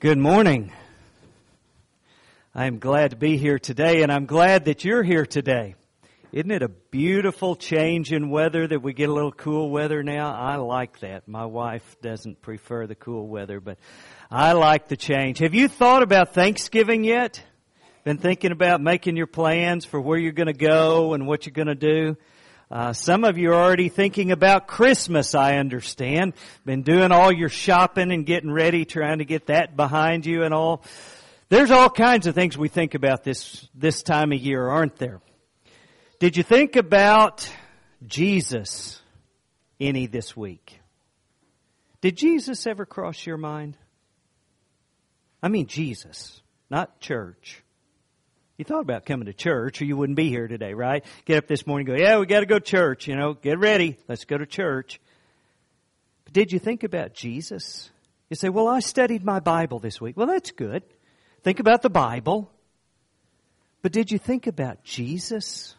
Good morning. I'm glad to be here today, and I'm glad that you're here today. Isn't it a beautiful change in weather that we get a little cool weather now? I like that. My wife doesn't prefer the cool weather, but I like the change. Have you thought about Thanksgiving yet? Been thinking about making your plans for where you're going to go and what you're going to do? Some of you are already thinking about Christmas, I understand. Been doing all your shopping and getting ready, trying to get that behind you and all. There's all kinds of things we think about this time of year, aren't there? Did you think about Jesus any this week? Did Jesus ever cross your mind? I mean Jesus, not church. You thought about coming to church or you wouldn't be here today, right? Get up this morning and go, yeah, we got to go to church, you know, get ready. Let's go to church. But did you think about Jesus? You say, well, I studied my Bible this week. Well, that's good. Think about the Bible. But did you think about Jesus?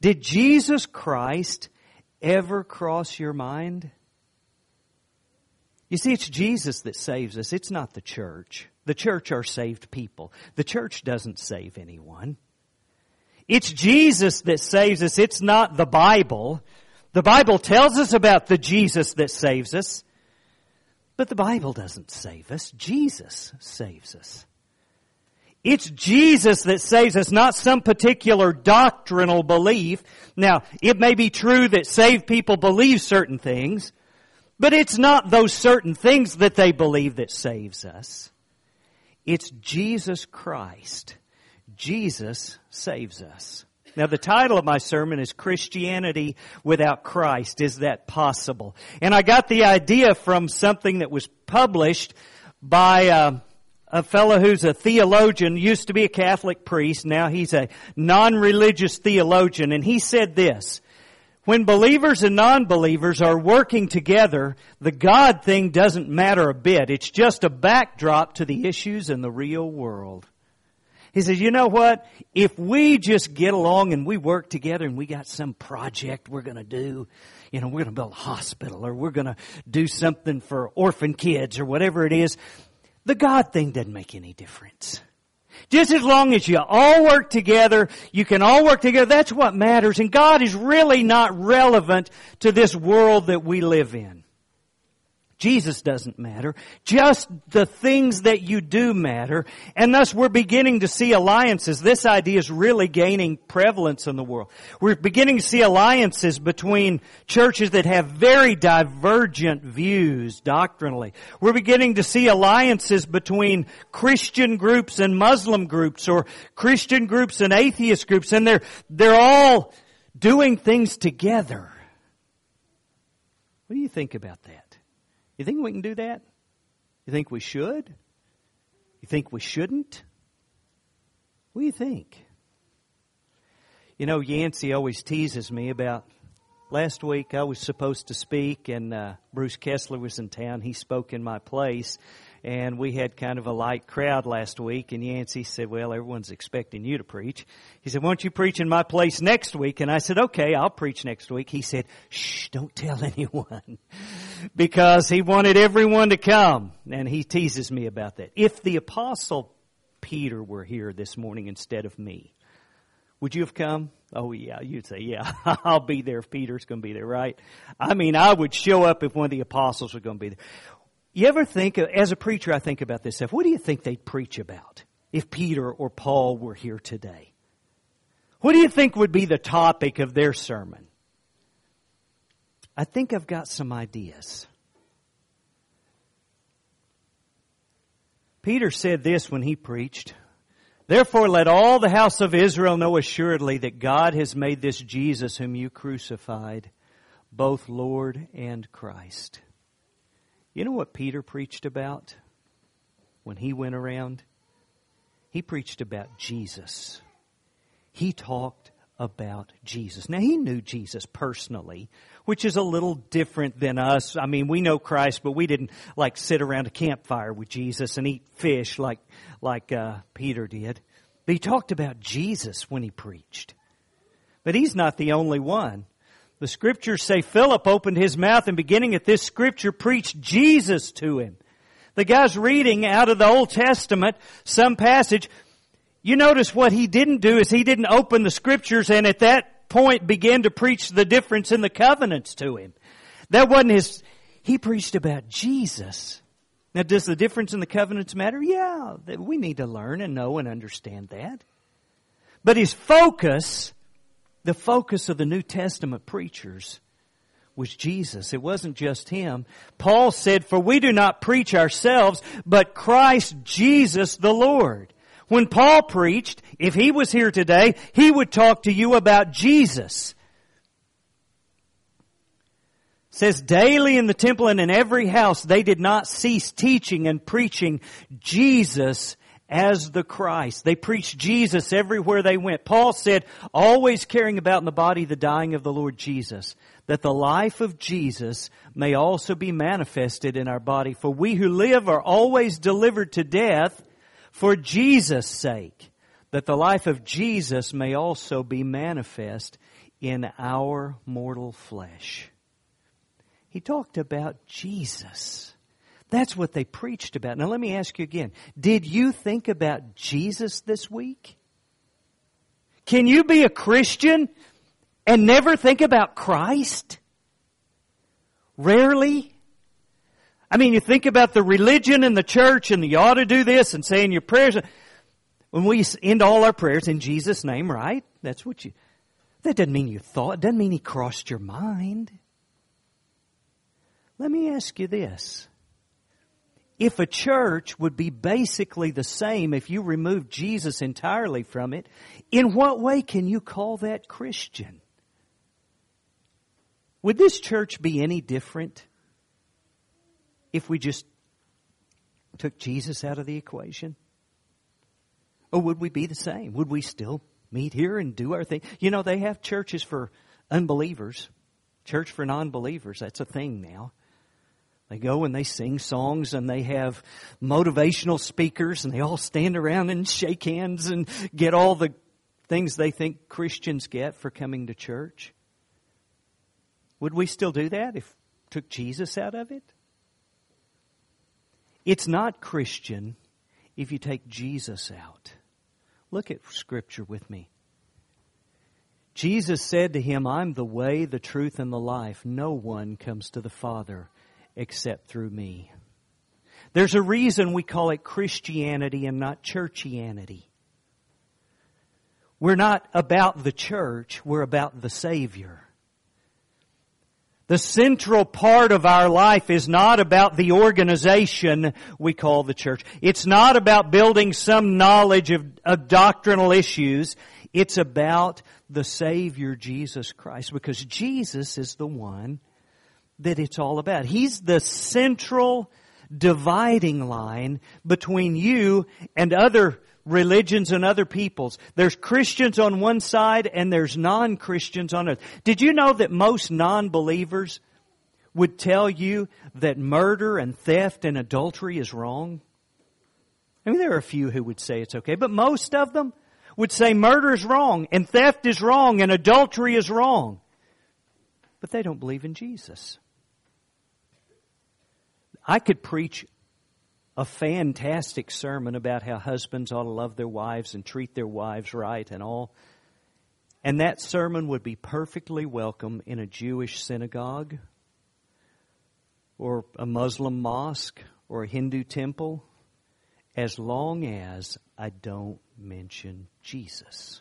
Did Jesus Christ ever cross your mind? You see, it's Jesus that saves us. It's not the church. The church are saved people. The church doesn't save anyone. It's Jesus that saves us. It's not the Bible. The Bible tells us about the Jesus that saves us. But the Bible doesn't save us. Jesus saves us. It's Jesus that saves us, not some particular doctrinal belief. Now, it may be true that saved people believe certain things, but it's not those certain things that they believe that saves us. It's Jesus Christ. Jesus saves us. Now, the title of my sermon is Christianity Without Christ. Is that possible? And I got the idea from something that was published by a fellow who's a theologian, used to be a Catholic priest. Now he's a non-religious theologian. And he said this: when believers and non-believers are working together, the God thing doesn't matter a bit. It's just a backdrop to the issues in the real world. He says, you know what? If we just get along and we work together and we got some project we're going to do, you know, we're going to build a hospital or we're going to do something for orphan kids or whatever it is, the God thing doesn't make any difference. Just as long as you all work together, you can all work together. That's what matters. And God is really not relevant to this world that we live in. Jesus doesn't matter. Just the things that you do matter. And thus we're beginning to see alliances. This idea is really gaining prevalence in the world. We're beginning to see alliances between churches that have very divergent views doctrinally. We're beginning to see alliances between Christian groups and Muslim groups, or Christian groups and atheist groups. And they're all doing things together. What do you think about that? You think we can do that? You think we should? You think we shouldn't? What do you think? You know, Yancey always teases me about last week I was supposed to speak, and Bruce Kessler was in town. He spoke in my place, and we had kind of a light crowd last week, and Yancey said, well, everyone's expecting you to preach. He said, won't you preach in my place next week? And I said, okay, I'll preach next week. He said, shh, don't tell anyone. Because he wanted everyone to come. And he teases me about that. If the Apostle Peter were here this morning instead of me, would you have come? Oh, yeah. You'd say, yeah, I'll be there if Peter's going to be there, right? I mean, I would show up if one of the apostles were going to be there. You ever think, as a preacher, I think about this stuff. What do you think they'd preach about if Peter or Paul were here today? What do you think would be the topic of their sermon? I think I've got some ideas. Peter said this when he preached, therefore let all the house of Israel know assuredly that God has made this Jesus whom you crucified, both Lord and Christ. You know what Peter preached about when he went around? He preached about Jesus. He talked about Jesus. Now, he knew Jesus personally, which is a little different than us. I mean, we know Christ, but we didn't like sit around a campfire with Jesus and eat fish like Peter did. But he talked about Jesus when he preached. But he's not the only one. The scriptures say Philip opened his mouth and beginning at this scripture preached Jesus to him. the guy's reading out of the Old Testament, some passage. You notice what he didn't do is he didn't open the Scriptures and at that point begin to preach the difference in the covenants to him. That wasn't his... He preached about Jesus. Now, does the difference in the covenants matter? Yeah, we need to learn and know and understand that. But his focus, the focus of the New Testament preachers, was Jesus. It wasn't just him. Paul said, "For we do not preach ourselves, but Christ Jesus the Lord." When Paul preached, if he was here today, he would talk to you about Jesus. It says, "Daily in the temple and in every house they did not cease teaching and preaching Jesus as the Christ." They preached Jesus everywhere they went. Paul said, "Always carrying about in the body the dying of the Lord Jesus, that the life of Jesus may also be manifested in our body. For we who live are always delivered to death for Jesus' sake, that the life of Jesus may also be manifest in our mortal flesh." He talked about Jesus. That's what they preached about. Now let me ask you again. Did you think about Jesus this week? Can you be a Christian and never think about Christ? Rarely. I mean, you think about the religion and the church and you ought to do this and saying your prayers. When we end all our prayers in Jesus' name, right? That's what you... That doesn't mean you thought. It doesn't mean He crossed your mind. Let me ask you this. If a church would be basically the same if you removed Jesus entirely from it, in what way can you call that Christian? Would this church be any different if we just took Jesus out of the equation? Or would we be the same? Would we still meet here and do our thing? You know, they have churches for unbelievers, church for non-believers. That's a thing now. They go and they sing songs and they have motivational speakers and they all stand around and shake hands and get all the things they think Christians get for coming to church. Would we still do that if we took Jesus out of it? It's not Christian if you take Jesus out. Look at Scripture with me. Jesus said to him, "I'm the way, the truth, and the life. No one comes to the Father except through me." There's a reason we call it Christianity and not churchianity. We're not about the church, we're about the Savior. The central part of our life is not about the organization we call the church. It's not about building some knowledge of doctrinal issues. It's about the Savior, Jesus Christ, because Jesus is the one that it's all about. He's the central dividing line between you and other religions and other peoples. There's Christians on one side and there's non-Christians on the other. Did you know that most non-believers would tell you that murder and theft and adultery is wrong? I mean, there are a few who would say it's okay, but most of them would say murder is wrong and theft is wrong and adultery is wrong. But they don't believe in Jesus. I could preach a fantastic sermon about how husbands ought to love their wives and treat their wives right and all. And that sermon would be perfectly welcome in a Jewish synagogue or a Muslim mosque or a Hindu temple as long as I don't mention Jesus.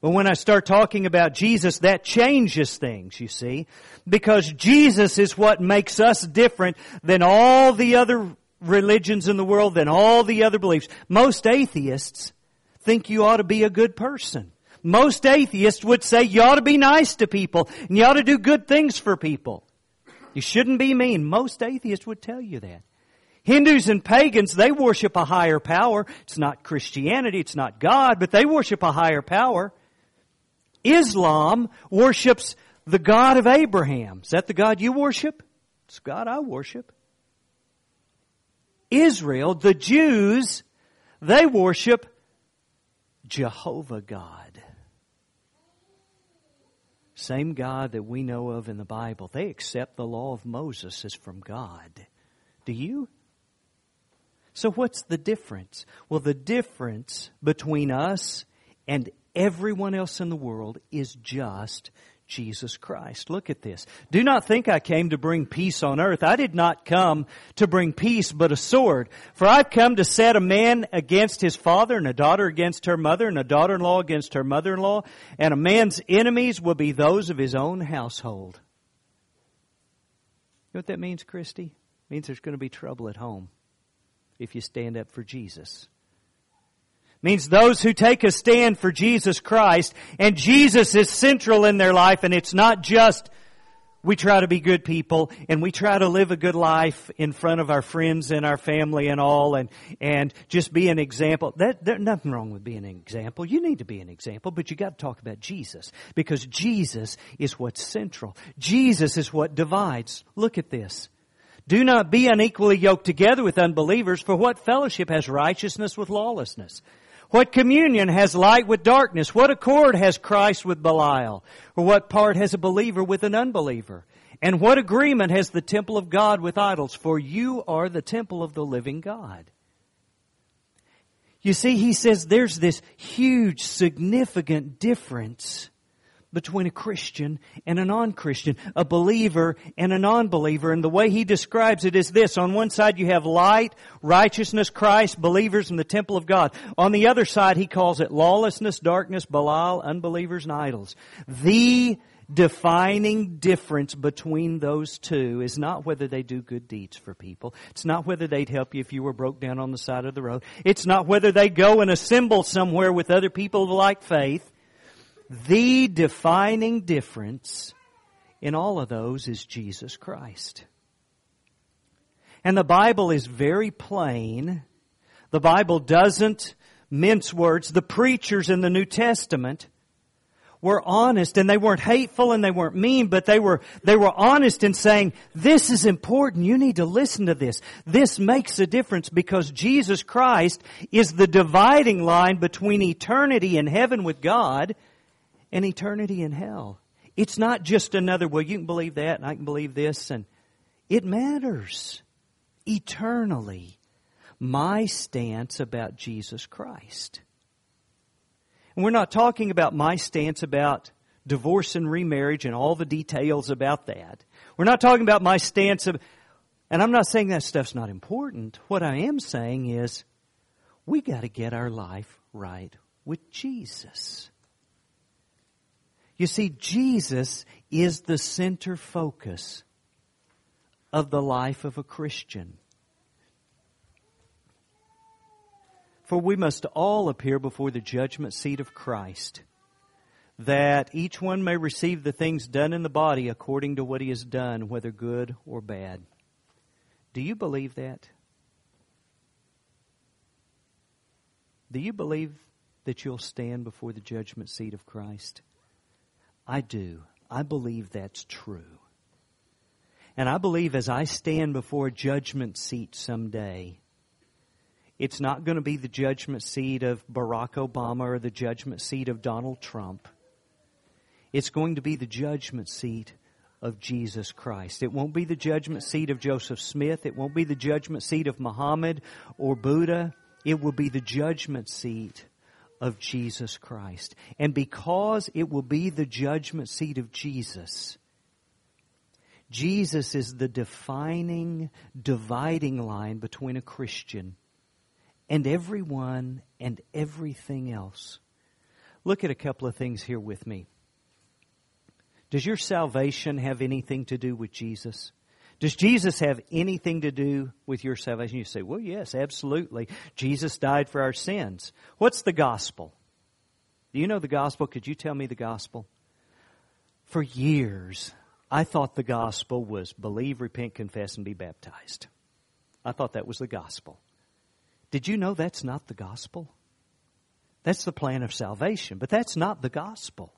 But when I start talking about Jesus, that changes things, you see. Because Jesus is what makes us different than all the other religions in the world, than all the other beliefs. Most atheists think you ought to be a good person. Most atheists would say you ought to be nice to people, and you ought to do good things for people. You shouldn't be mean. Most atheists would tell you that. Hindus and pagans, they worship a higher power. It's not Christianity, it's not God, but they worship a higher power. Islam worships the God of Abraham. Is that the God you worship? It's the God I worship. Israel, the Jews, they worship Jehovah God. Same God that we know of in the Bible. They accept the law of Moses as from God. Do you? So what's the difference? Well, the difference between us and everyone else in the world is just Jesus Christ. Look at this. Do not think I came to bring peace on earth. I did not come to bring peace, but a sword. For I've come to set a man against his father, and a daughter against her mother, and a daughter-in-law against her mother-in-law. And a man's enemies will be those of his own household. You know what that means, Christy? It means there's going to be trouble at home if you stand up for Jesus. Means those who take a stand for Jesus Christ, and Jesus is central in their life, and it's not just we try to be good people and we try to live a good life in front of our friends and our family and all, and just be an example. There's nothing wrong with being an example. You need to be an example, but you got to talk about Jesus, because Jesus is what's central. Jesus is what divides. Look at this. Do not be unequally yoked together with unbelievers, for what fellowship has righteousness with lawlessness? What communion has light with darkness? What accord has Christ with Belial? Or what part has a believer with an unbeliever? And what agreement has the temple of God with idols? For you are the temple of the living God. You see, he says there's this huge, significant difference between a Christian and a non-Christian, a believer and a non-believer. And the way he describes it is this. On one side you have light, righteousness, Christ, believers, and the temple of God. On the other side he calls it lawlessness, darkness, Belial, unbelievers, and idols. The defining difference between those two is not whether they do good deeds for people. It's not whether they'd help you if you were broke down on the side of the road. It's not whether they go and assemble somewhere with other people of like faith. The defining difference in all of those is Jesus Christ. And the Bible is very plain. The Bible doesn't mince words. The preachers in the New Testament were honest, and they weren't hateful and they weren't mean, but they were honest in saying, this is important. You need to listen to this. This makes a difference, because Jesus Christ is the dividing line between eternity in heaven with God and eternity in hell. It's not just another, well, you can believe that and I can believe this. And it matters. Eternally, my stance about Jesus Christ. And we're not talking about my stance about divorce and remarriage and all the details about that. We're not talking about my stance of, and I'm not saying that stuff's not important. What I am saying is, we got to get our life right with Jesus. You see, Jesus is the center focus of the life of a Christian. For we must all appear before the judgment seat of Christ, that each one may receive the things done in the body according to what he has done, whether good or bad. Do you believe that? Do you believe that you'll stand before the judgment seat of Christ? I do. I believe that's true. And I believe as I stand before a judgment seat someday, it's not going to be the judgment seat of Barack Obama or the judgment seat of Donald Trump. It's going to be the judgment seat of Jesus Christ. It won't be the judgment seat of Joseph Smith. It won't be the judgment seat of Muhammad or Buddha. It will be the judgment seat of Jesus Christ. And because it will be the judgment seat of Jesus, Jesus is the defining, dividing line between a Christian and everyone and everything else. Look at a couple of things here with me. Does your salvation have anything to do with Jesus? Does Jesus have anything to do with your salvation? You say, well, yes, absolutely. Jesus died for our sins. What's the gospel? Do you know the gospel? Could you tell me the gospel? For years, I thought the gospel was believe, repent, confess, and be baptized. I thought that was the gospel. Did you know that's not the gospel? That's the plan of salvation, but that's not the gospel.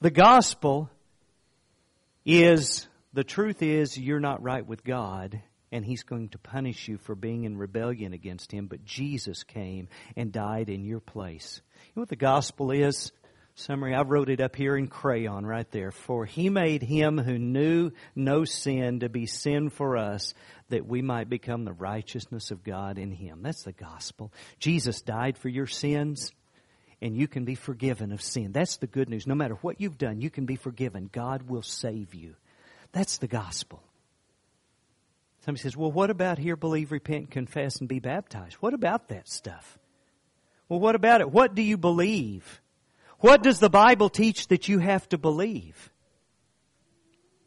The gospel is, the truth is, you're not right with God, and He's going to punish you for being in rebellion against Him, but Jesus came and died in your place. You know what the gospel is? summary, I wrote it up here in crayon right there. For he made him who knew no sin to be sin for us, that we might become the righteousness of God in him. That's the gospel. Jesus died for your sins, and you can be forgiven of sin. That's the good news. No matter what you've done, you can be forgiven. God will save you. That's the gospel. Somebody says, well, what about hear, believe, repent, confess, and be baptized? What about that stuff? Well, what about it? What do you believe? What does the Bible teach that you have to believe?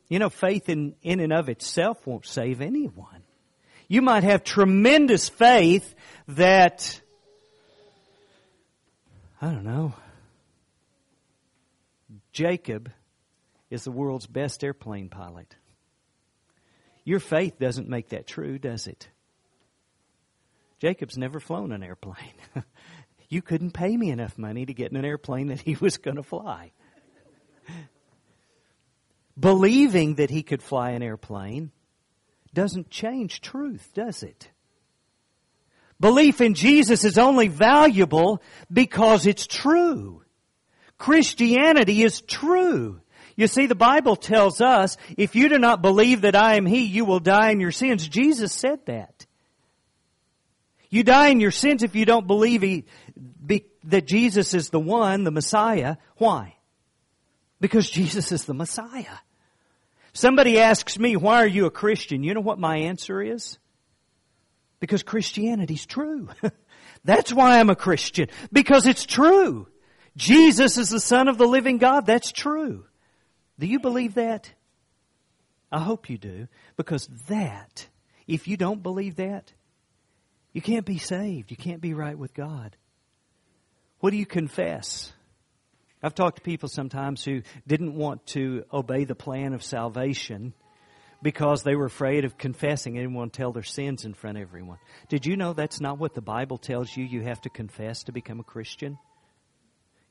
You know, faith in and of itself won't save anyone. You might have tremendous faith that, I don't know, Jacob is the world's best airplane pilot. Your faith doesn't make that true, does it? Jacob's never flown an airplane. You couldn't pay me enough money to get in an airplane that he was going to fly. Believing that he could fly an airplane doesn't change truth, does it? Belief in Jesus is only valuable because it's true. Christianity is true. You see, the Bible tells us, if you do not believe that I am He, you will die in your sins. Jesus said that. You die in your sins if you don't believe that Jesus is the one, the Messiah. Why? Because Jesus is the Messiah. Somebody asks me, why are you a Christian? You know what my answer is? Because Christianity's true. That's why I'm a Christian. Because it's true. Jesus is the Son of the living God. That's true. Do you believe that? I hope you do. Because that, if you don't believe that, you can't be saved. You can't be right with God. What do you confess? I've talked to people sometimes who didn't want to obey the plan of salvation because they were afraid of confessing. They didn't want to tell their sins in front of everyone. Did you know that's not what the Bible tells you? You have to confess to become a Christian.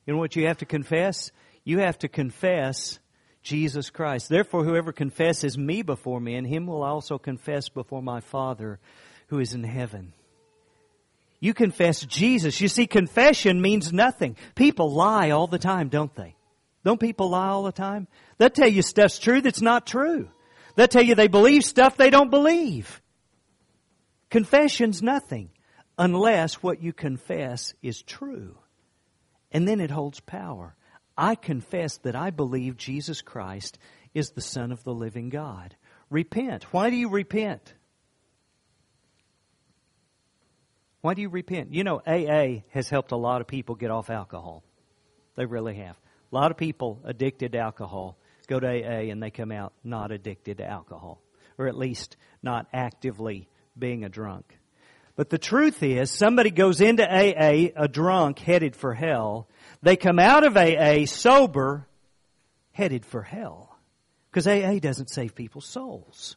You know what you have to confess? You have to confess Jesus Christ. Therefore, whoever confesses me before men, him will I also confess before my Father who is in heaven. You confess Jesus. You see, confession means nothing. People lie all the time, don't they? Don't people lie all the time? They'll tell you stuff's true that's not true. They'll tell you they believe stuff they don't believe. Confession's nothing unless what you confess is true. And then it holds power. I confess that I believe Jesus Christ is the Son of the living God. Repent. Why do you repent? Why do you repent? You know, AA has helped a lot of people get off alcohol. They really have. A lot of people addicted to alcohol go to AA and they come out not addicted to alcohol, or at least not actively being a drunk. But the truth is, somebody goes into AA a drunk, headed for hell. They come out of AA sober, headed for hell. Because AA doesn't save people's souls.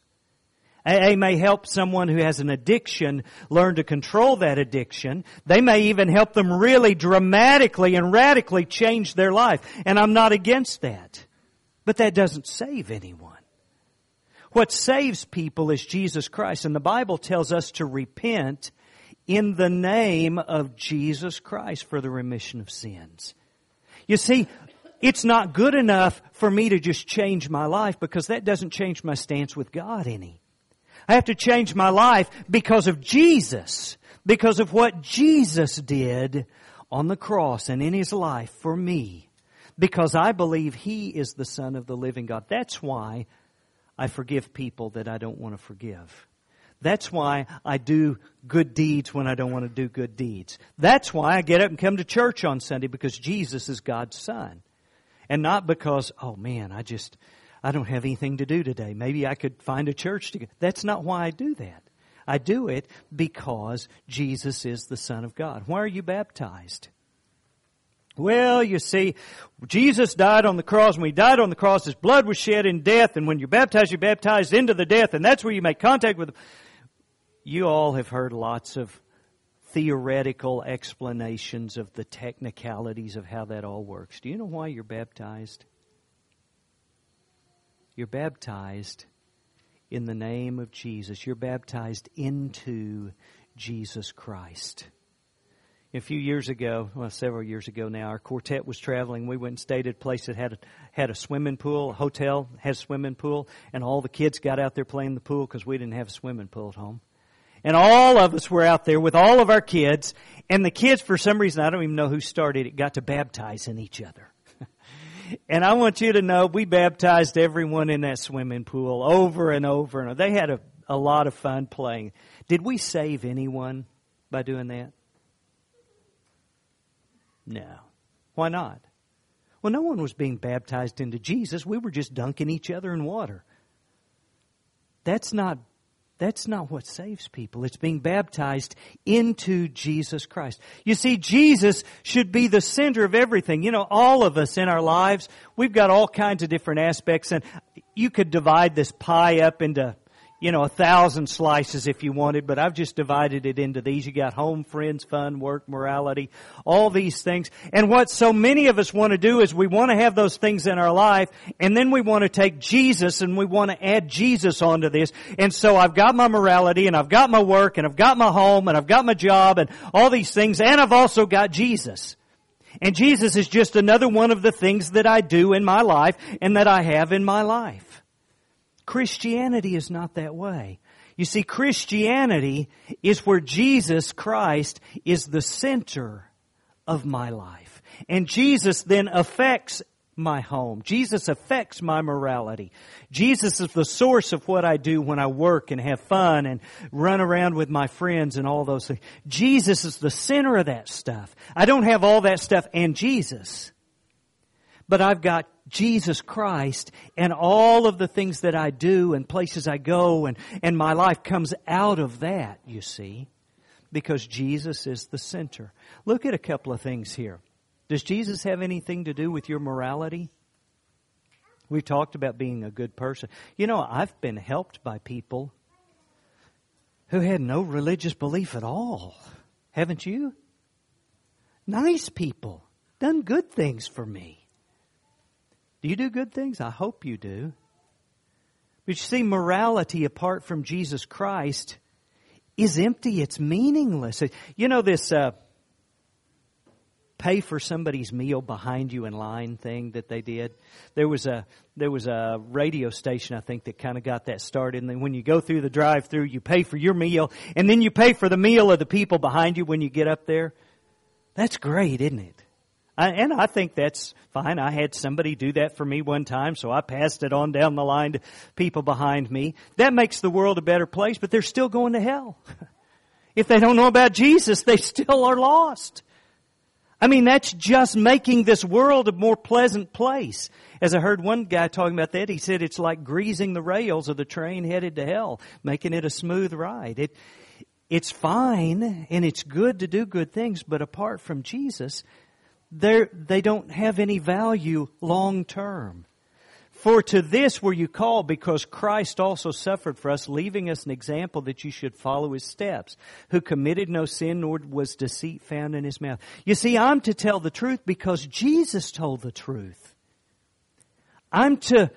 AA may help someone who has an addiction learn to control that addiction. They may even help them really dramatically and radically change their life. And I'm not against that. But that doesn't save anyone. What saves people is Jesus Christ. And the Bible tells us to repent in the name of Jesus Christ for the remission of sins. You see, it's not good enough for me to just change my life because that doesn't change my stance with God any. I have to change my life because of Jesus, because of what Jesus did on the cross and in His life for me, because I believe He is the Son of the living God. That's why I forgive people that I don't want to forgive. That's why I do good deeds when I don't want to do good deeds. That's why I get up and come to church on Sunday, because Jesus is God's Son. And not because, oh man, I don't have anything to do today. Maybe I could find a church to go. That's not why I do that. I do it because Jesus is the Son of God. Why are you baptized? Well, you see, Jesus died on the cross. When He died on the cross, His blood was shed in death. And when you're baptized into the death. And that's where you make contact with Him. You all have heard lots of theoretical explanations of the technicalities of how that all works. Do you know why you're baptized? You're baptized in the name of Jesus. You're baptized into Jesus Christ. A few years ago, well, several years ago now, our quartet was traveling. We went and stayed at a place that had a swimming pool, a hotel had a swimming pool, and all the kids got out there playing in the pool because we didn't have a swimming pool at home. And all of us were out there with all of our kids, and the kids, for some reason, I don't even know who started it, got to baptizing each other. And I want you to know we baptized everyone in that swimming pool over and over and over. They had a lot of fun playing. Did we save anyone by doing that? No. Why not? Well, no one was being baptized into Jesus. We were just dunking each other in water. That's not what saves people. It's being baptized into Jesus Christ. You see, Jesus should be the center of everything. You know, all of us in our lives, we've got all kinds of different aspects. And you could divide this pie up into, 1,000 slices if you wanted. But I've just divided it into these. You got home, friends, fun, work, morality, all these things. And what so many of us want to do is we want to have those things in our life. And then we want to take Jesus and we want to add Jesus onto this. And so I've got my morality and I've got my work and I've got my home and I've got my job and all these things. And I've also got Jesus. And Jesus is just another one of the things that I do in my life and that I have in my life. Christianity is not that way. You see, Christianity is where Jesus Christ is the center of my life. And Jesus then affects my home. Jesus affects my morality. Jesus is the source of what I do when I work and have fun and run around with my friends and all those things. Jesus is the center of that stuff. I don't have all that stuff and Jesus, but I've got Jesus Christ, and all of the things that I do and places I go and my life comes out of that, you see, because Jesus is the center. Look at a couple of things here. Does Jesus have anything to do with your morality? We talked about being a good person. You know, I've been helped by people who had no religious belief at all. Haven't you? Nice people. Done good things for me. Do you do good things? I hope you do. But you see, morality apart from Jesus Christ is empty. It's meaningless. You know this pay for somebody's meal behind you in line thing that they did? There was a radio station, I think, that kind of got that started. And then when you go through the drive-thru, you pay for your meal. And then you pay for the meal of the people behind you when you get up there. That's great, isn't it? And I think that's fine. I had somebody do that for me one time, so I passed it on down the line to people behind me. That makes the world a better place, but they're still going to hell. If they don't know about Jesus, they still are lost. I mean, that's just making this world a more pleasant place. As I heard one guy talking about that, he said it's like greasing the rails of the train headed to hell, making it a smooth ride. It's fine, and it's good to do good things, but apart from Jesus, they don't have any value long term. For to this were you called, because Christ also suffered for us, leaving us an example that you should follow his steps, who committed no sin, nor was deceit found in his mouth. You see, I'm to tell the truth because Jesus told the truth. I'm to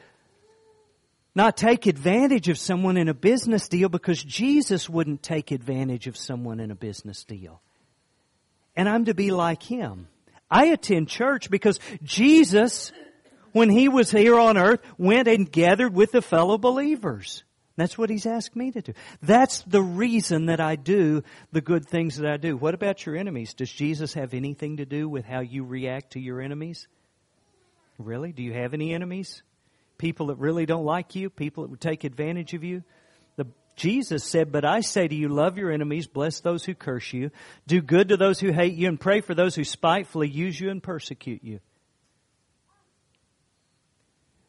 not take advantage of someone in a business deal because Jesus wouldn't take advantage of someone in a business deal. And I'm to be like him. I attend church because Jesus, when he was here on earth, went and gathered with the fellow believers. That's what he's asked me to do. That's the reason that I do the good things that I do. What about your enemies? Does Jesus have anything to do with how you react to your enemies? Really? Do you have any enemies? People that really don't like you? People that would take advantage of you? Jesus said, but I say to you, love your enemies, bless those who curse you, do good to those who hate you, and pray for those who spitefully use you and persecute you.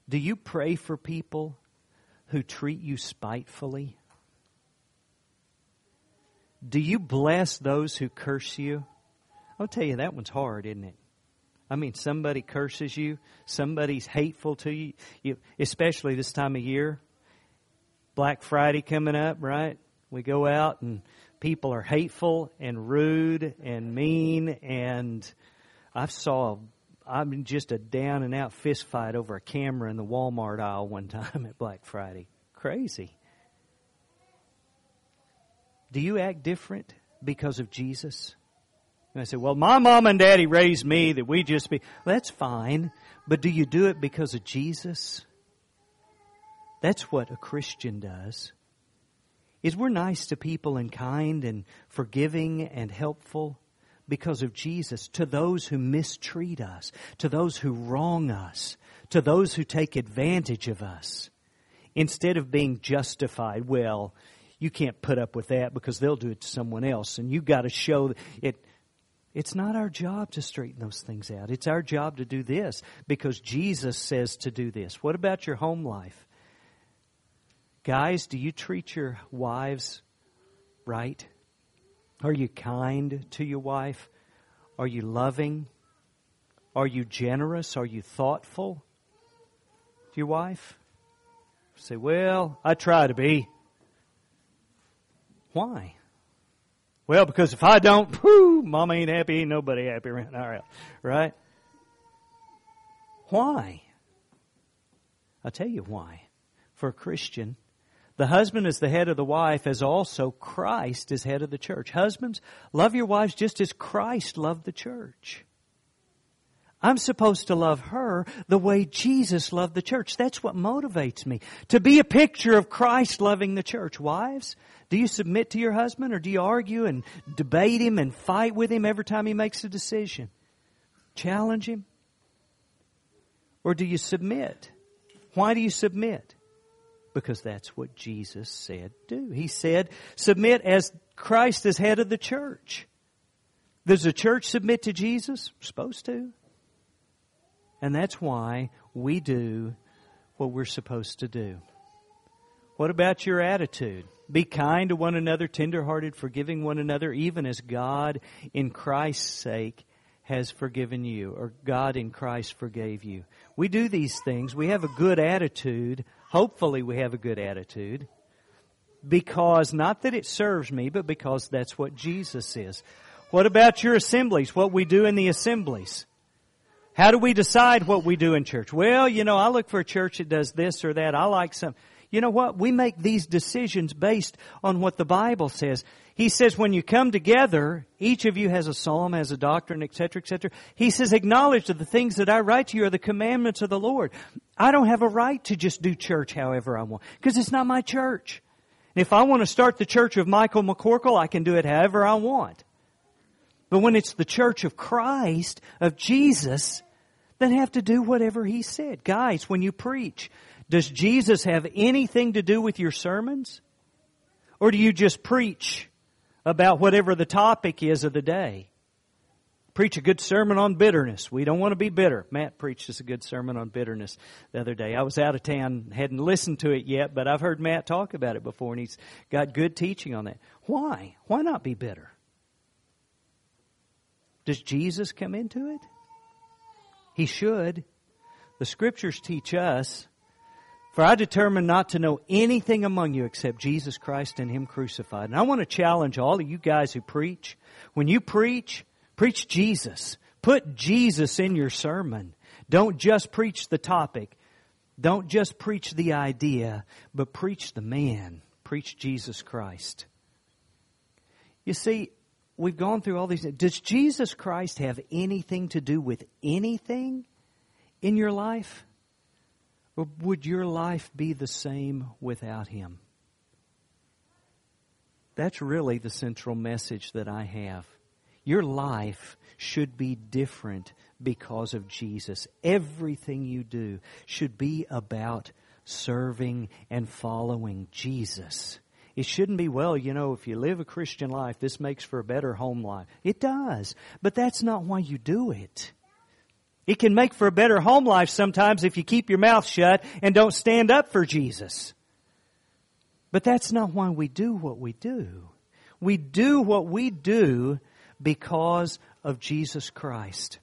Do you pray for people who treat you spitefully? Do you bless those who curse you? I'll tell you, that one's hard, isn't it? I mean, somebody curses you, somebody's hateful to you, especially this time of year. Black Friday coming up, right? We go out and people are hateful and rude and mean. And I'm just a down and out fist fight over a camera in the Walmart aisle one time at Black Friday. Crazy. Do you act different because of Jesus? And I say, well, my mom and daddy raised me that we just be... Well, that's fine, but do you do it because of Jesus? That's what a Christian does, is we're nice to people and kind and forgiving and helpful because of Jesus, to those who mistreat us, to those who wrong us, to those who take advantage of us, instead of being justified, well, you can't put up with that because they'll do it to someone else, and you've got to show it. It's not our job to straighten those things out. It's our job to do this because Jesus says to do this. What about your home life? Guys, do you treat your wives right? Are you kind to your wife? Are you loving? Are you generous? Are you thoughtful to your wife? You say, well, I try to be. Why? Well, because if I don't, whew, Mama ain't happy, ain't nobody happy around our house, right? Why? I'll tell you why. For a Christian, the husband is the head of the wife, as also Christ is head of the church. Husbands, love your wives just as Christ loved the church. I'm supposed to love her the way Jesus loved the church. That's what motivates me, to be a picture of Christ loving the church. Wives, do you submit to your husband, or do you argue and debate him and fight with him every time he makes a decision? Challenge him? Or do you submit? Why do you submit? Because that's what Jesus said do. He said, submit as Christ is head of the church. Does the church submit to Jesus? We're supposed to. And that's why we do what we're supposed to do. What about your attitude? Be kind to one another, tenderhearted, forgiving one another, even as God in Christ's sake has forgiven you, or God in Christ forgave you. We do these things. We have a good attitude. Hopefully we have a good attitude, because not that it serves me, but because that's what Jesus is. What about your assemblies? What we do in the assemblies? How do we decide what we do in church? Well, you know, I look for a church that does this or that. I like some. You know what? We make these decisions based on what the Bible says. He says when you come together, each of you has a psalm, has a doctrine, etc., etc. He says, acknowledge that the things that I write to you are the commandments of the Lord. I don't have a right to just do church however I want, because it's not my church. And if I want to start the church of Michael McCorkle, I can do it however I want. But when it's the church of Christ, of Jesus, then have to do whatever He said. Guys, when you preach, does Jesus have anything to do with your sermons? Or do you just preach about whatever the topic is of the day? Preach a good sermon on bitterness. We don't want to be bitter. Matt preached us a good sermon on bitterness the other day. I was out of town, hadn't listened to it yet, but I've heard Matt talk about it before, and he's got good teaching on that. Why? Why not be bitter? Does Jesus come into it? He should. The Scriptures teach us, for I determined not to know anything among you except Jesus Christ and Him crucified. And I want to challenge all of you guys who preach. When you preach, preach Jesus. Put Jesus in your sermon. Don't just preach the topic. Don't just preach the idea, but preach the man. Preach Jesus Christ. You see, we've gone through all these. Does Jesus Christ have anything to do with anything in your life? Or would your life be the same without Him? That's really the central message that I have. Your life should be different because of Jesus. Everything you do should be about serving and following Jesus. It shouldn't be, well, you know, if you live a Christian life, this makes for a better home life. It does, but that's not why you do it. It can make for a better home life sometimes if you keep your mouth shut and don't stand up for Jesus. But that's not why we do what we do. We do what we do because of Jesus Christ.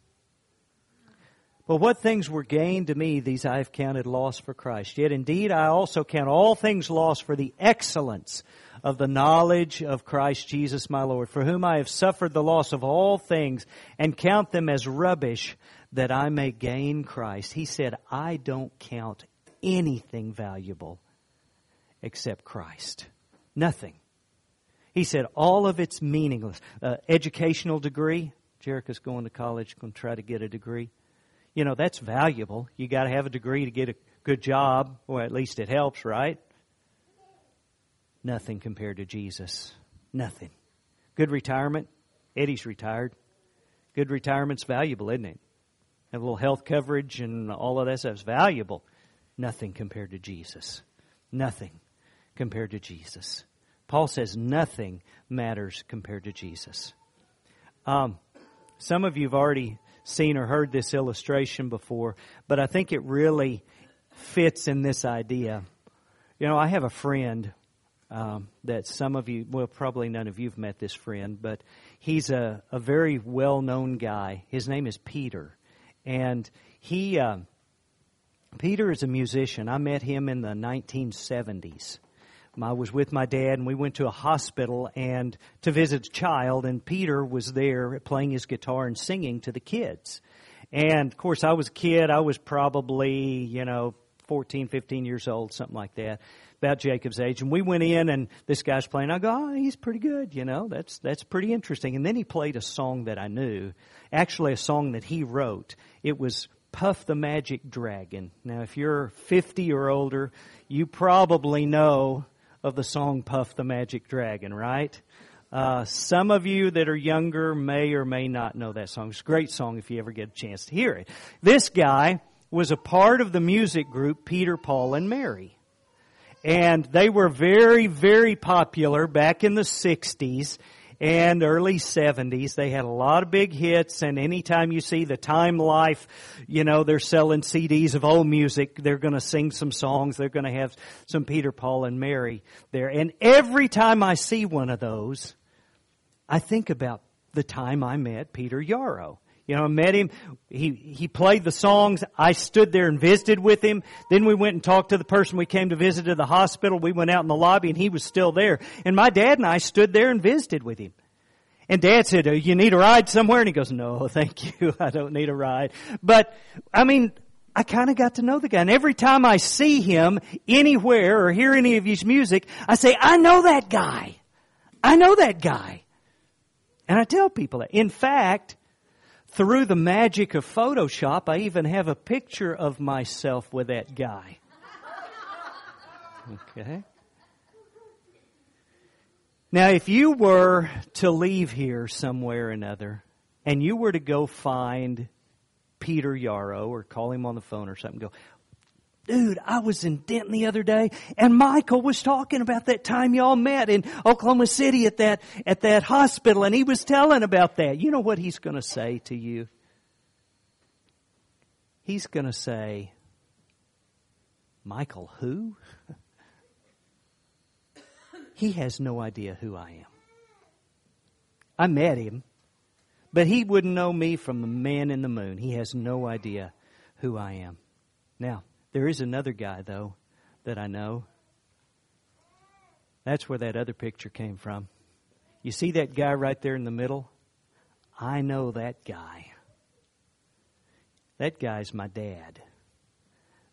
But what things were gained to me, these I have counted loss for Christ. Yet indeed I also count all things lost for the excellence of the knowledge of Christ Jesus my Lord, for whom I have suffered the loss of all things, and count them as rubbish, that I may gain Christ. He said, I don't count anything valuable except Christ. Nothing. He said, all of it's meaningless. Educational degree, Jerica's going to college, going to try to get a degree. You know, that's valuable. You got to have a degree to get a good job, or at least it helps, right? Nothing compared to Jesus. Nothing. Good retirement. Eddie's retired. Good retirement's valuable, isn't it? Have a little health coverage and all of that stuff's valuable. Nothing compared to Jesus. Nothing compared to Jesus. Paul says nothing matters compared to Jesus. Some of you have already seen or heard this illustration before, but I think it really fits in this idea. You know, I have a friend that some of you, well, probably none of you have met this friend, but he's a very well-known guy. His name is Peter, and he... Peter is a musician. I met him in the 1970s. I was with my dad, and we went to a hospital and to visit a child, and Peter was there playing his guitar and singing to the kids. And, of course, I was a kid. I was probably, 14, 15 years old, something like that, about Jacob's age. And we went in, and this guy's playing. I go, oh, he's pretty good, that's pretty interesting. And then he played a song that I knew, actually a song that he wrote. It was Puff the Magic Dragon. Now, if you're 50 or older, you probably know of the song Puff the Magic Dragon, right? Some of you that are younger may or may not know that song. It's a great song if you ever get a chance to hear it. This guy was a part of the music group Peter, Paul, and Mary. And they were very, very popular back in the 60s. And early 70s, they had a lot of big hits, and anytime you see the Time Life, they're selling CDs of old music, they're going to sing some songs, they're going to have some Peter, Paul, and Mary there. And every time I see one of those, I think about the time I met Peter Yarrow. I met him, he played the songs, I stood there and visited with him, then we went and talked to the person we came to visit at the hospital, we went out in the lobby and he was still there. And my dad and I stood there and visited with him. And Dad said, you need a ride somewhere? And he goes, no, thank you, I don't need a ride. But, I kind of got to know the guy. And every time I see him anywhere or hear any of his music, I say, I know that guy. I know that guy. And I tell people that. In fact... through the magic of Photoshop, I even have a picture of myself with that guy. Okay. Now, if you were to leave here somewhere or another, and you were to go find Peter Yarrow or call him on the phone or something, go, dude, I was in Denton the other day, and Michael was talking about that time y'all met in Oklahoma City at that hospital, and he was telling about that. You know what he's going to say to you? He's going to say, Michael who? He has no idea who I am. I met him, but he wouldn't know me from the man in the moon. He has no idea who I am. Now, there is another guy, though, that I know. That's where that other picture came from. You see that guy right there in the middle? I know that guy. That guy's my dad.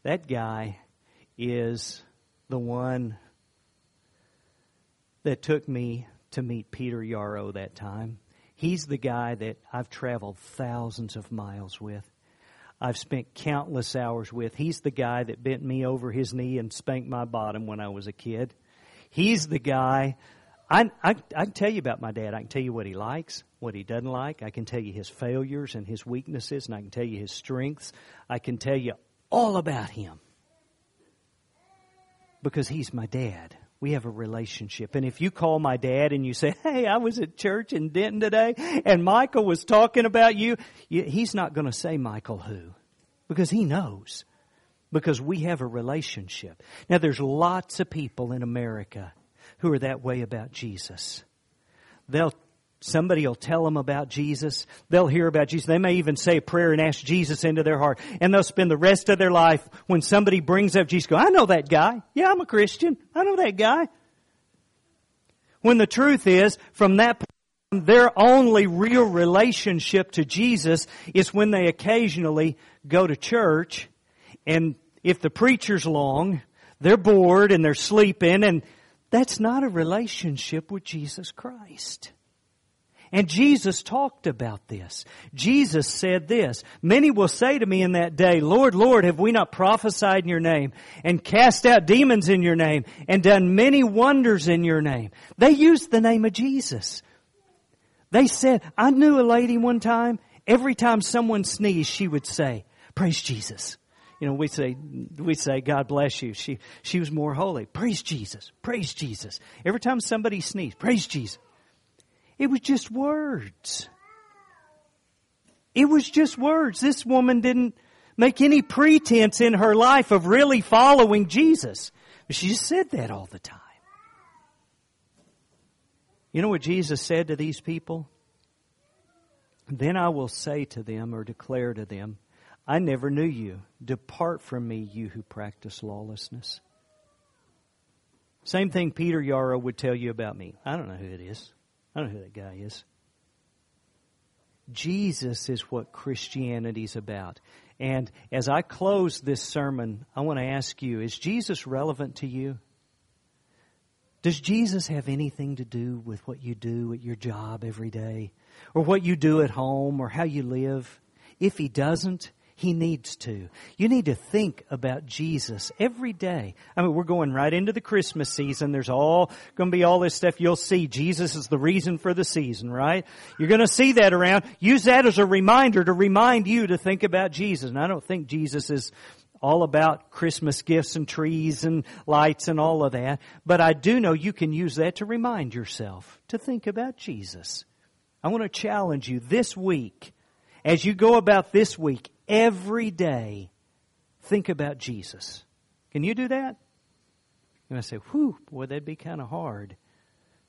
That guy is the one that took me to meet Peter Yarrow that time. He's the guy that I've traveled thousands of miles with. I've spent countless hours with. He's the guy that bent me over his knee and spanked my bottom when I was a kid. He's the guy. I can tell you about my dad. I can tell you what he likes, what he doesn't like. I can tell you his failures and his weaknesses, and I can tell you his strengths. I can tell you all about him because he's my dad. We have a relationship. And if you call my dad and you say, hey, I was at church in Denton today and Michael was talking about you, he's not going to say Michael who, because he knows, because we have a relationship. Now, there's lots of people in America who are that way about Jesus. Somebody will tell them about Jesus. They'll hear about Jesus. They may even say a prayer and ask Jesus into their heart. And they'll spend the rest of their life when somebody brings up Jesus, go, I know that guy. Yeah, I'm a Christian. I know that guy. When the truth is, from that point on, their only real relationship to Jesus is when they occasionally go to church. And if the preacher's long, they're bored and they're sleeping. And that's not a relationship with Jesus Christ. And Jesus talked about this. Jesus said this, "Many will say to me in that day, Lord, Lord, have we not prophesied in your name and cast out demons in your name and done many wonders in your name?" They used the name of Jesus. They said, I knew a lady one time, every time someone sneezed, she would say, "Praise Jesus." You know, we say, "God bless you." She was more holy. "Praise Jesus. Praise Jesus." Every time somebody sneezed, "Praise Jesus." It was just words. It was just words. This woman didn't make any pretense in her life of really following Jesus. But she just said that all the time. You know what Jesus said to these people? "Then I will say to them," or declare to them, "I never knew you. Depart from me, you who practice lawlessness." Same thing Peter Yarrow would tell you about me. "I don't know who it is. I don't know who that guy is." Jesus is what Christianity's about. And as I close this sermon, I want to ask you, is Jesus relevant to you? Does Jesus have anything to do with what you do at your job every day? Or what you do at home? Or how you live? If He doesn't, He needs to. You need to think about Jesus every day. I mean, we're going right into the Christmas season. There's all going to be all this stuff. You'll see Jesus is the reason for the season, right? You're going to see that around. Use that as a reminder to remind you to think about Jesus. And I don't think Jesus is all about Christmas gifts and trees and lights and all of that. But I do know you can use that to remind yourself to think about Jesus. I want to challenge you this week. As you go about this week, every day, think about Jesus. Can you do that? And I say, "Whew, boy, that'd be kind of hard."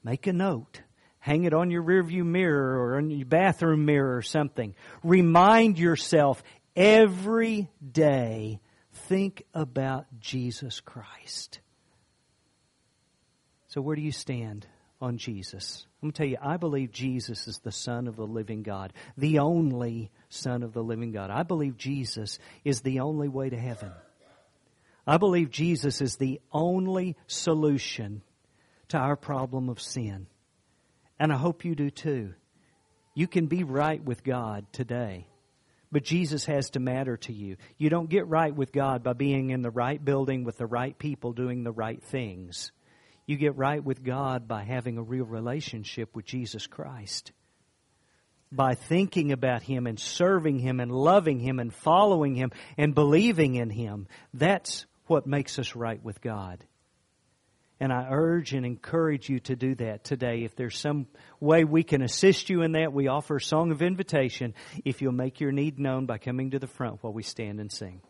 Make a note. Hang it on your rearview mirror or on your bathroom mirror or something. Remind yourself every day, think about Jesus Christ. So where do you stand on Jesus? I'm going to tell you, I believe Jesus is the Son of the living God, the only Son of the living God. I believe Jesus is the only way to heaven. I believe Jesus is the only solution to our problem of sin. And I hope you do too. You can be right with God today, but Jesus has to matter to you. You don't get right with God by being in the right building with the right people doing the right things. You get right with God by having a real relationship with Jesus Christ. By thinking about Him and serving Him and loving Him and following Him and believing in Him. That's what makes us right with God. And I urge and encourage you to do that today. If there's some way we can assist you in that, we offer a song of invitation if you'll make your need known by coming to the front while we stand and sing.